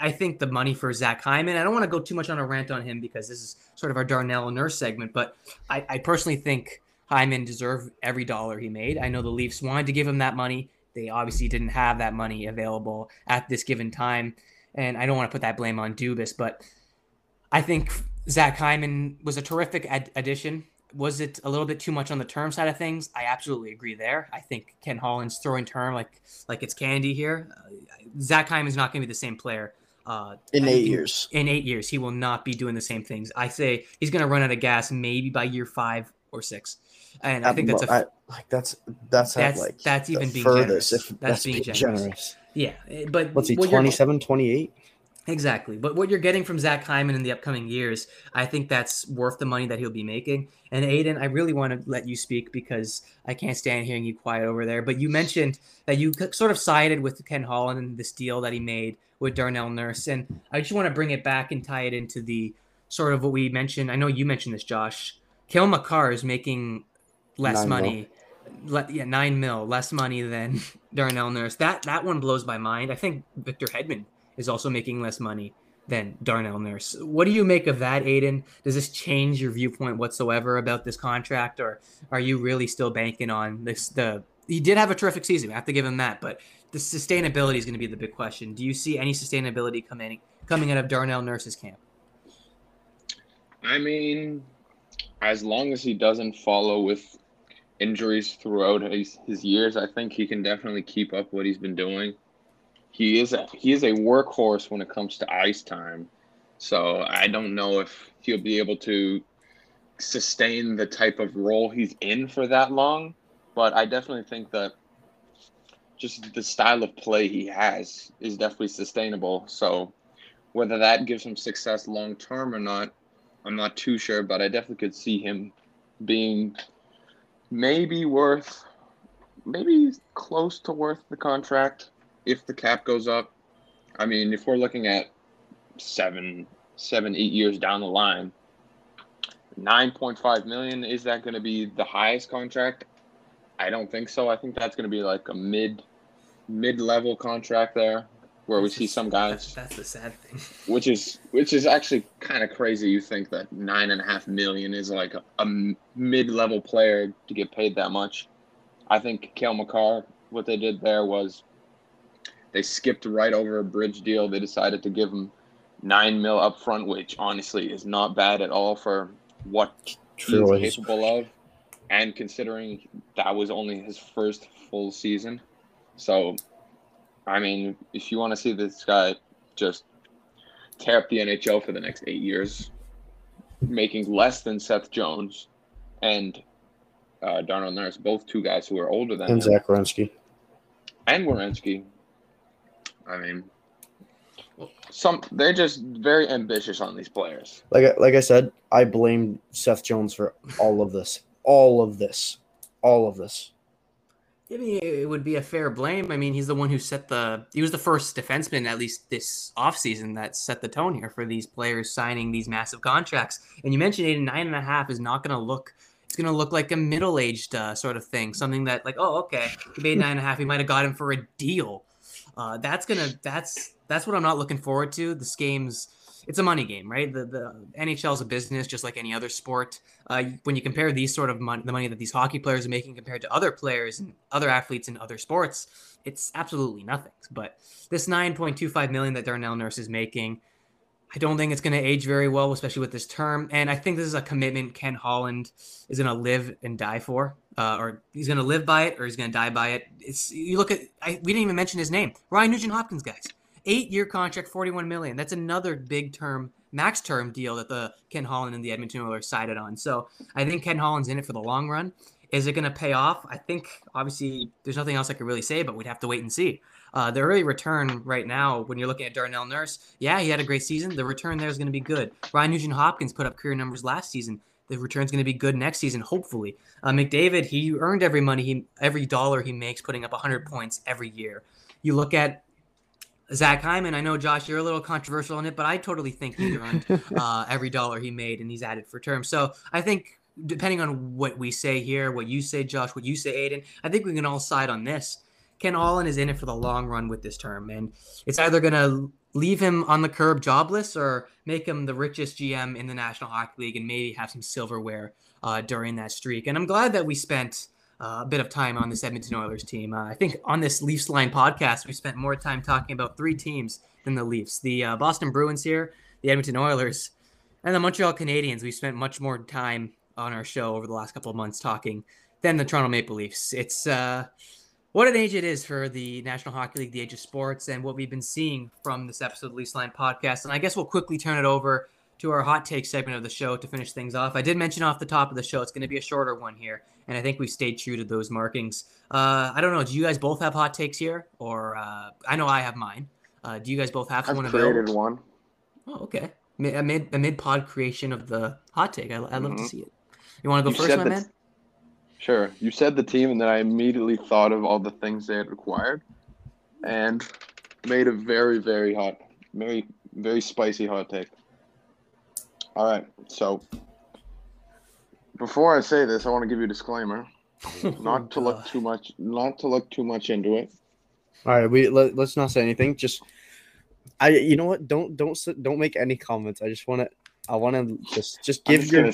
I think the money for Zach Hyman, I don't want to go too much on a rant on him because this is sort of our Darnell Nurse segment, but I personally think Hyman deserved every dollar he made. I know the Leafs wanted to give him that money. They obviously didn't have that money available at this given time, and I don't want to put that blame on Dubas, but I think Zach Hyman was a terrific addition. Was it a little bit too much on the term side of things? I absolutely agree there. I think Ken Holland's throwing term like it's candy here. Zach Hyman's not going to be the same player. In 8 years, he will not be doing the same things. I say he's going to run out of gas maybe by year 5 or 6. And I think that's even being generous. Yeah, but what's he, 27, 28? Exactly. But what you're getting from Zach Hyman in the upcoming years, I think that's worth the money that he'll be making. And Aidan, I really want to let you speak because I can't stand hearing you quiet over there. But you mentioned that you sort of sided with Ken Holland in this deal that he made with Darnell Nurse. And I just want to bring it back and tie it into the sort of what we mentioned. I know you mentioned this, Josh. Cale Makar is making less money. $9 million, less money than Darnell Nurse. That one blows my mind. I think Victor Hedman is also making less money than Darnell Nurse. What do you make of that, Aidan? Does this change your viewpoint whatsoever about this contract, or are you really still banking on this? He did have a terrific season. I have to give him that, but the sustainability is going to be the big question. Do you see any sustainability coming out of Darnell Nurse's camp? I mean, as long as he doesn't follow with injuries throughout his years, I think he can definitely keep up what he's been doing. He is a workhorse when it comes to ice time, so I don't know if he'll be able to sustain the type of role he's in for that long, but I definitely think that just the style of play he has is definitely sustainable. So whether that gives him success long term or not, I'm not too sure, but I definitely could see him being maybe close to worth the contract. If the cap goes up, I mean, if we're looking at 7, 8 years down the line, $9.5 million, is that going to be the highest contract? I don't think so. I think that's going to be like a mid-level contract there, where we see some guys. That's the sad thing. Which is actually kind of crazy. You think that $9.5 million is like a mid-level player to get paid that much? I think Cale Makar, what they did there was, they skipped right over a bridge deal. They decided to give him $9 million up front, which honestly is not bad at all for what he's capable of, and considering that was only his first full season. So, I mean, if you want to see this guy just tear up the NHL for the next 8 years, making less than Seth Jones and Darnell Nurse, both two guys who are older than him. And Zach Werenski. I mean, they're just very ambitious on these players. Like I said, I blame Seth Jones for all of this. I mean, it would be a fair blame. I mean, he's the one who he was the first defenseman, at least this offseason, that set the tone here for these players signing these massive contracts. And you mentioned 8 and 9.5 is not going to look. It's going to look like a middle-aged sort of thing, something that like, oh, okay, he made 9.5. We might have got him for a deal. That's what I'm not looking forward to. This game's, it's a money game, right? The NHL is a business just like any other sport. When you compare these sort of money, the money that these hockey players are making compared to other players and other athletes in other sports, it's absolutely nothing. But this $9.25 million that Darnell Nurse is making, I don't think it's going to age very well, especially with this term. And I think this is a commitment Ken Holland is going to live and die for, or he's going to live by it, or he's going to die by it. We didn't even mention his name, Ryan Nugent-Hopkins, guys. 8-year contract, $41 million. That's another big term, max term deal that the Ken Holland and the Edmonton Oilers sided on. So I think Ken Holland's in it for the long run. Is it going to pay off? I think, obviously, there's nothing else I could really say, but we'd have to wait and see. The early return right now, when you're looking at Darnell Nurse, yeah, he had a great season. The return there is going to be good. Ryan Nugent-Hopkins put up career numbers last season. The return's going to be good next season, hopefully. McDavid, he earned every dollar he makes, putting up 100 points every year. You look at Zach Hyman. I know, Josh, you're a little controversial on it, but I totally think he earned every dollar he made, and he's added for term. So I think, depending on what we say here, what you say, Josh, what you say, Aidan, I think we can all side on this. Ken Holland is in it for the long run with this term, and it's either going to leave him on the curb jobless or make him the richest GM in the National Hockey League and maybe have some silverware during that streak. And I'm glad that we spent a bit of time on this Edmonton Oilers team. I think on this Leafs Line podcast, we spent more time talking about three teams than the Leafs. The Boston Bruins here, the Edmonton Oilers, and the Montreal Canadiens. We spent much more time on our show over the last couple of months talking than the Toronto Maple Leafs. It's what an age it is for the National Hockey League, the age of sports, and what we've been seeing from this episode of the Leafs Line Podcast. And I guess we'll quickly turn it over to our hot take segment of the show to finish things off. I did mention off the top of the show, it's going to be a shorter one here, and I think we've stayed true to those markings. I don't know, do you guys both have hot takes here? Or I know I have mine. Do you guys both have one available? I've created one. Oh, okay. A mid-pod creation of the hot take. I'd love to see it. You want to go first, my man? Sure. You said the team, and then I immediately thought of all the things they had required and made a very, very hot, very, very spicy hot take. All right. So before I say this, I want to give you a disclaimer. Not to look too much into it. All right, let's not say anything. You know what? Don't make any comments. I want to give your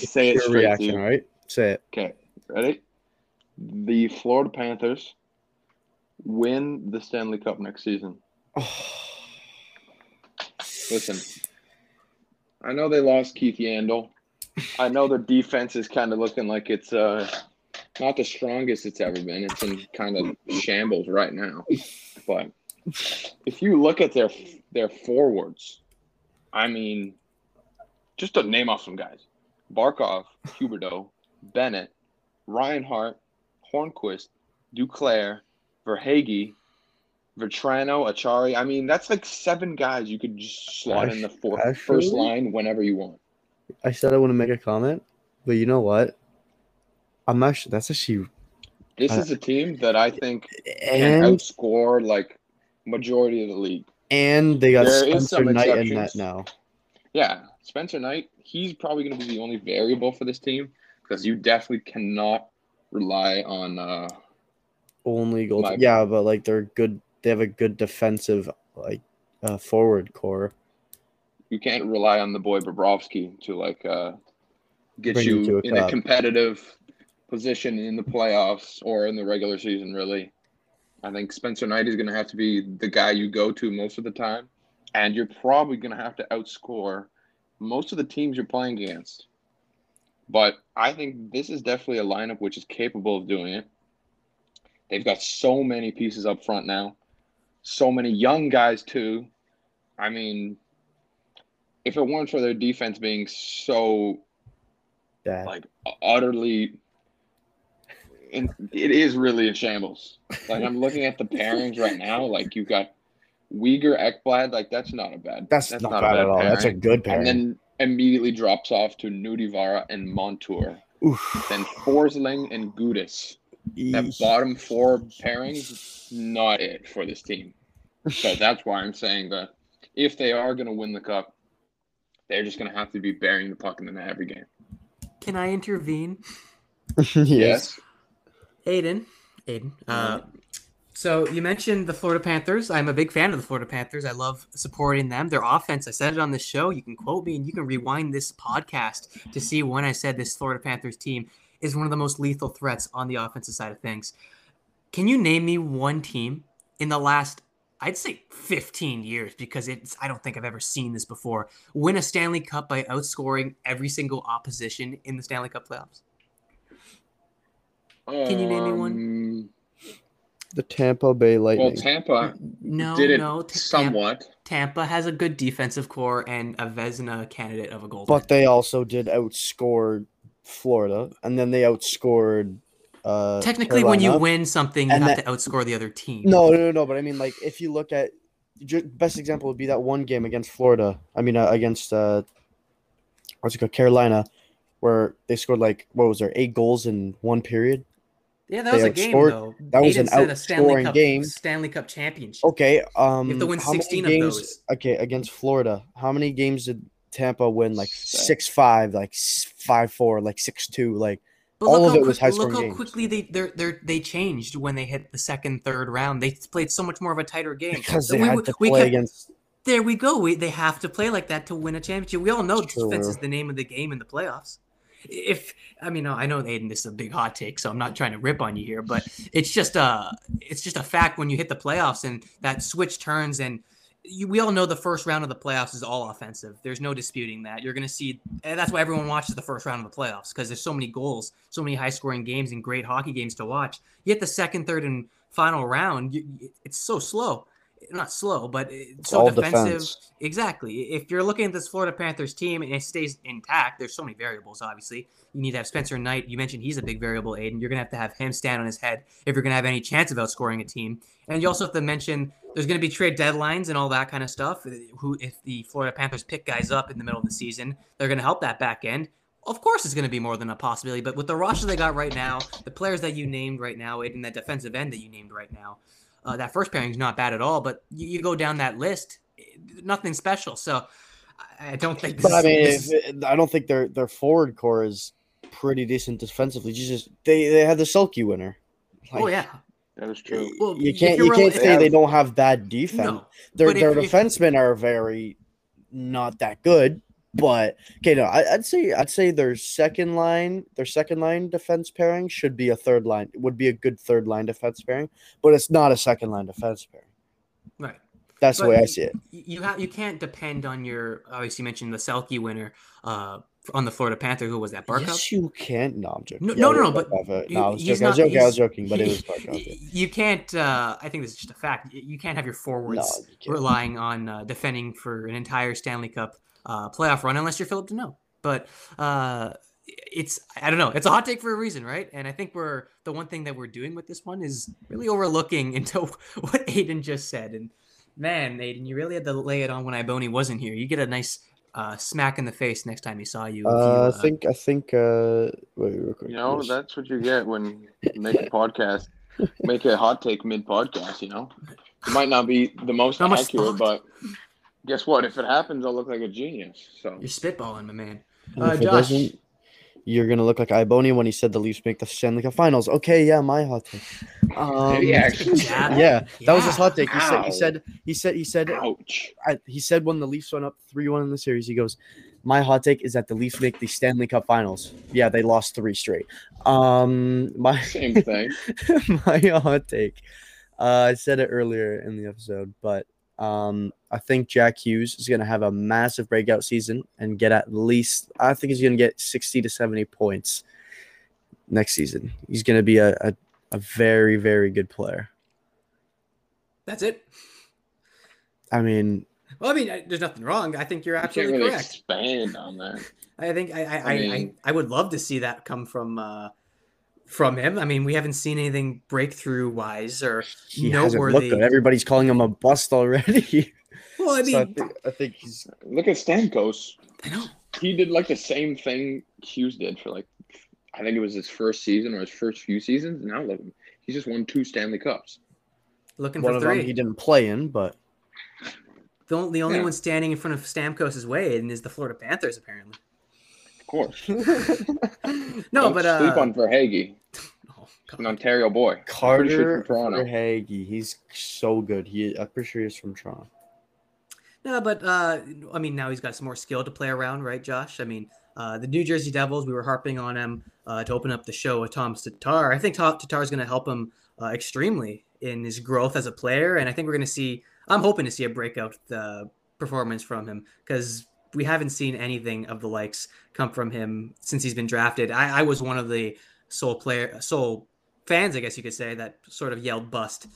reaction. All right, say it. Okay, ready? The Florida Panthers win the Stanley Cup next season. Oh. Listen, I know they lost Keith Yandel. I know their defense is kind of looking like it's not the strongest it's ever been. It's in kind of shambles right now. But if you look at their forwards, I mean, just to name off some guys: Barkov, Huberdeau, Bennett, Reinhart, Hornquist, Duclair, Verhaeghe, Vetrano, Achari. I mean, that's like 7 guys you could just slot in the first line whenever you want. I said I want to make a comment, but you know what? I'm actually – that's actually – this is a team that I think can outscore, like, majority of the league. And they got Spencer Knight in that now. Yeah, Spencer Knight, he's probably going to be the only variable for this team because you definitely cannot rely on only goal. Yeah, but, like, they're good – they have a good defensive, like, forward core. You can't rely on the boy Bobrovsky to, like, get you in a competitive – position in the playoffs or in the regular season, really. I think Spencer Knight is going to have to be the guy you go to most of the time, and you're probably going to have to outscore most of the teams you're playing against. But I think this is definitely a lineup which is capable of doing it. They've got so many pieces up front now, so many young guys too. I mean, if it weren't for their defense being so bad, like utterly – and it is really a shambles. Like, I'm looking at the pairings right now. Like, you've got Uyghur, Ekblad. Like, that's not bad at all. That's a good pairing. And then immediately drops off to Nudivara and Montour. Oof. Then Forsling and Gudis. That bottom 4 pairings, not it for this team. So that's why I'm saying that if they are going to win the cup, they're just going to have to be burying the puck in the net every game. Can I intervene? Yes. Aidan. So you mentioned the Florida Panthers. I'm a big fan of the Florida Panthers. I love supporting them. Their offense, I said it on this show. You can quote me and you can rewind this podcast to see when I said this Florida Panthers team is one of the most lethal threats on the offensive side of things. Can you name me one team in the last, I'd say 15 years, because I don't think I've ever seen this before, win a Stanley Cup by outscoring every single opposition in the Stanley Cup playoffs? Can you name me one? The Tampa Bay Lightning. Well, Tampa somewhat. Tampa has a good defensive core and a Vezina candidate of a goal. But they also did outscore Florida, and then they outscored technically Carolina. When you win something, you have to outscore the other team. No. But I mean, like, if you look at – best example would be that one game against Florida. I mean, against Carolina, where they scored, like, what was there, 8 goals in one period? Yeah, that was a game, though. That was an outscoring game. Stanley Cup championship. Okay. You have to win 16 of those. Okay, against Florida, how many games did Tampa win? Like 6-5, like 5-4, like 6-2, like all of it was high-scoring games. Look how quickly they changed when they hit the second, third round. They played so much more of a tighter game. Because they had to play against... There we go. They have to play like that to win a championship. We all know defense is the name of the game in the playoffs. I know, Aidan, this is a big hot take, so I'm not trying to rip on you here, but it's just a fact when you hit the playoffs and that switch turns, and we all know the first round of the playoffs is all offensive. There's no disputing that. You're going to see, and that's why everyone watches the first round of the playoffs, because there's so many goals, so many high-scoring games and great hockey games to watch. You hit the second, third, and final round, it's so slow. Not slow, but it's so defensive. Defense. Exactly. If you're looking at this Florida Panthers team and it stays intact, there's so many variables, obviously. You need to have Spencer Knight. You mentioned he's a big variable, Aidan. You're going to have him stand on his head if you're going to have any chance of outscoring a team. And you also have to mention there's going to be trade deadlines and all that kind of stuff. Who, if the Florida Panthers pick guys up in the middle of the season, they're going to help that back end. Of course, it's going to be more than a possibility. But with the roster they got right now, the players that you named right now, and that defensive end that you named right now, that first pairing is not bad at all. But you go down that list, nothing special. So I don't think. But I mean, I don't think their forward core is pretty decent defensively. They had the Selke winner. Like, oh yeah. That is true. Well, you can't say they don't have bad defense. No, their defensemen are very not that good. But okay, no, I'd say their second line defense pairing should be a third line. Would be a good third line defense pairing, but it's not a second line defense pairing. Right. That's the way I see it. You can't depend on your. Obviously, you mentioned the Selke winner. On the Florida Panther, who was that? Barkov? Yes, you can't. No, I'm joking. I was joking, but it was Barkov. You can't. I think this is just a fact. You can't have your forwards relying on defending for an entire Stanley Cup playoff run unless you're Phillip Danault. But I don't know. It's a hot take for a reason, right? And I think the one thing that we're doing with this one is really overlooking into what Aidan just said. And man, Aidan, you really had to lay it on when Iaboni wasn't here. You get a nice. Smack in the face next time he saw you. I think wait, real quick. You know, that's what you get when you make a podcast, make a hot take mid-podcast, you know? It might not be the most accurate, but guess what? If it happens, I'll look like a genius. So you're spitballing, my man. Josh. You're going to look like Iaboni when he said the Leafs make the Stanley Cup Finals. Okay, yeah, my hot take. That was his hot take. He said. Ouch. He said when the Leafs went up 3-1 in the series, he goes, my hot take is that the Leafs make the Stanley Cup Finals. Yeah, they lost 3 straight. Same thing. My hot take. I said it earlier in the episode, but I think Jack Hughes is going to have a massive breakout season and get at least – I think he's going to get 60 to 70 points next season. He's going to be a very, very good player. That's it. I mean, there's nothing wrong. I think you're absolutely correct. Expand on that. I think I would love to see that come from him. I mean, we haven't seen anything breakthrough-wise or noteworthy. Everybody's calling him a bust already. Well, I mean, so I think he's... Look at Stamkos. I know. He did, like, the same thing Hughes did for, like, I think it was his first season or his first few seasons. Now, look, he's just won 2 Stanley Cups. Looking for 3. One of them he didn't play in, but... The only one standing in front of Stamkos' way is the Florida Panthers, apparently. Of course. Sleep on Verhaeghe. An Ontario boy. Carter Verhaeghe. He's so good. I'm pretty sure he's from Toronto. No, but, now he's got some more skill to play around, right, Josh? I mean, the New Jersey Devils, we were harping on him to open up the show with Tomas Tatar. I think Tatar is going to help him extremely in his growth as a player, and I think I'm hoping to see a breakout performance from him because we haven't seen anything of the likes come from him since he's been drafted. I was one of the sole fans, I guess you could say, that sort of yelled bust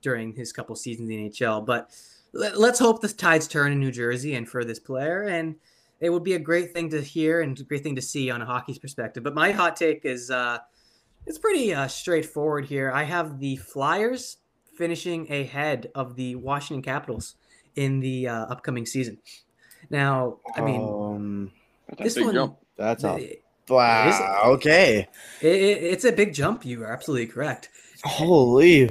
during his couple seasons in the NHL. But let's hope the tides turn in New Jersey and for this player. And it would be a great thing to hear and a great thing to see on a hockey's perspective. But my hot take is it's pretty straightforward here. I have the Flyers finishing ahead of the Washington Capitals in the upcoming season. Now, I mean, this one... Jump. That's up. Wow. Okay. It's a big jump. You are absolutely correct. Holy.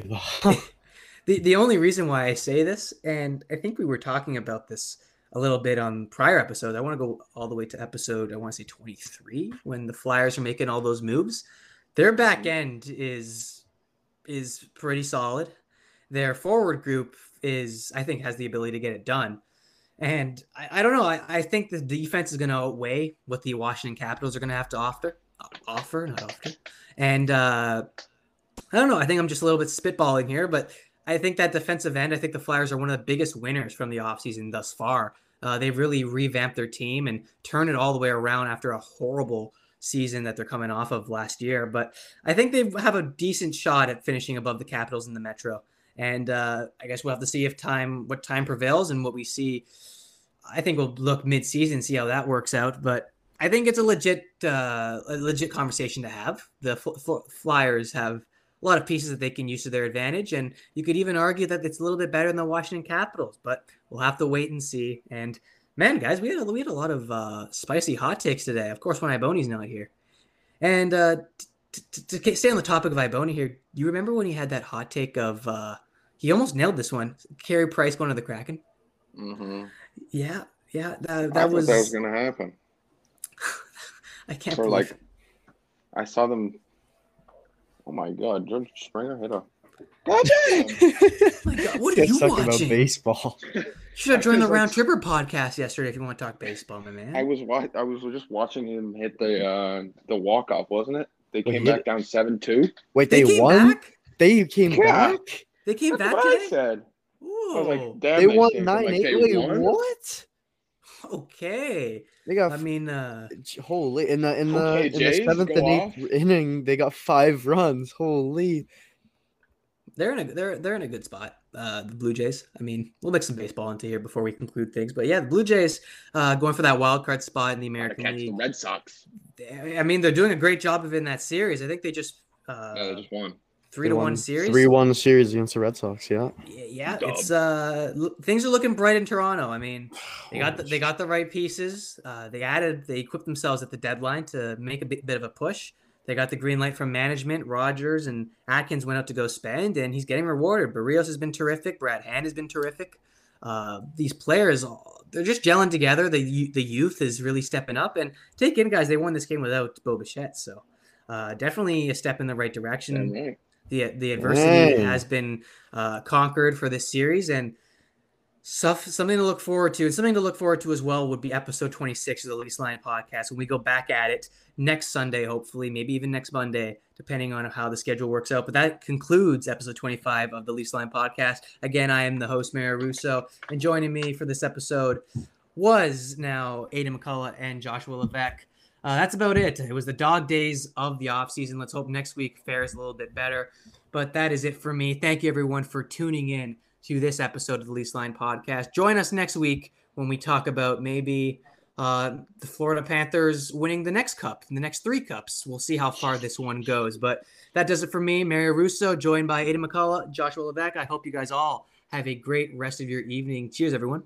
The only reason why I say this, and I think we were talking about this a little bit on prior episodes. I want to go all the way to episode, I want to say 23, when the Flyers are making all those moves. Their back end is pretty solid. Their forward group has the ability to get it done. And I don't know. I think the defense is going to outweigh what the Washington Capitals are going to have to offer. And I don't know. I think I'm just a little bit spitballing here, but I think that defensive end, I think the Flyers are one of the biggest winners from the offseason thus far. They've really revamped their team and turned it all the way around after a horrible season that they're coming off of last year. But I think they have a decent shot at finishing above the Capitals in the Metro. And I guess we'll have to see what time prevails and what we see. I think we'll look mid-season, see how that works out. But I think it's a legit conversation to have. The Flyers have a lot of pieces that they can use to their advantage. And you could even argue that it's a little bit better than the Washington Capitals, but we'll have to wait and see. And man, guys, we had a lot of spicy hot takes today. Of course, when Iaboni's not here. And to stay on the topic of Iaboni here, you remember when he had that hot take of he almost nailed this one, Carey Price going to the Kraken? Mm-hmm. Yeah. I thought that was going to happen. I can't believe it. I saw them. Oh my God, George Springer hit a. Watch it! Oh my God, what are you watching? About baseball. You should have joined the Round Tripper podcast yesterday if you want to talk baseball, my man. I was just watching him hit the walk off, wasn't it? They came back down 7-2. Wait, they won. Back? They came back. They came That's back. What I said. Ooh. I was like, damn, they won 9-8. Wait, what? Okay. They got. I mean, holy! In the seventh and eighth inning, they got 5 runs. Holy! They're in a good spot. The Blue Jays. I mean, we'll mix some baseball into here before we conclude things. But yeah, the Blue Jays going for that wild card spot in the American League. The Red Sox. I mean, they're doing a great job of in that series. I think they just. They just won. 3-1 series. 3-1 series against the Red Sox. Yeah. It's things are looking bright in Toronto. I mean, they got the right pieces. They equipped themselves at the deadline to make a bit of a push. They got the green light from management. Rogers and Atkins went out to go spend, and he's getting rewarded. Barrios has been terrific. Brad Hand has been terrific. These players, they're just gelling together. The youth is really stepping up. And take in, guys, they won this game without Bo Bichette. So definitely a step in the right direction. Yeah, The adversity has been conquered for this series, and something to look forward to. And something to look forward to as well would be episode 26 of the Leafs Line Podcast when we go back at it next Sunday, hopefully, maybe even next Monday, depending on how the schedule works out. But that concludes episode 25 of the Leafs Line Podcast. Again, I am the host, Mario Russo, and joining me for this episode was now Aidan McCullough and Joshua Levesque. That's about it. It was the dog days of the offseason. Let's hope next week fares a little bit better. But that is it for me. Thank you, everyone, for tuning in to this episode of the Leafs Line Podcast. Join us next week when we talk about maybe the Florida Panthers winning the next cup, the next 3 cups. We'll see how far this one goes. But that does it for me, Mario Russo, joined by Aidan McCullough, Joshua Levesque. I hope you guys all have a great rest of your evening. Cheers, everyone.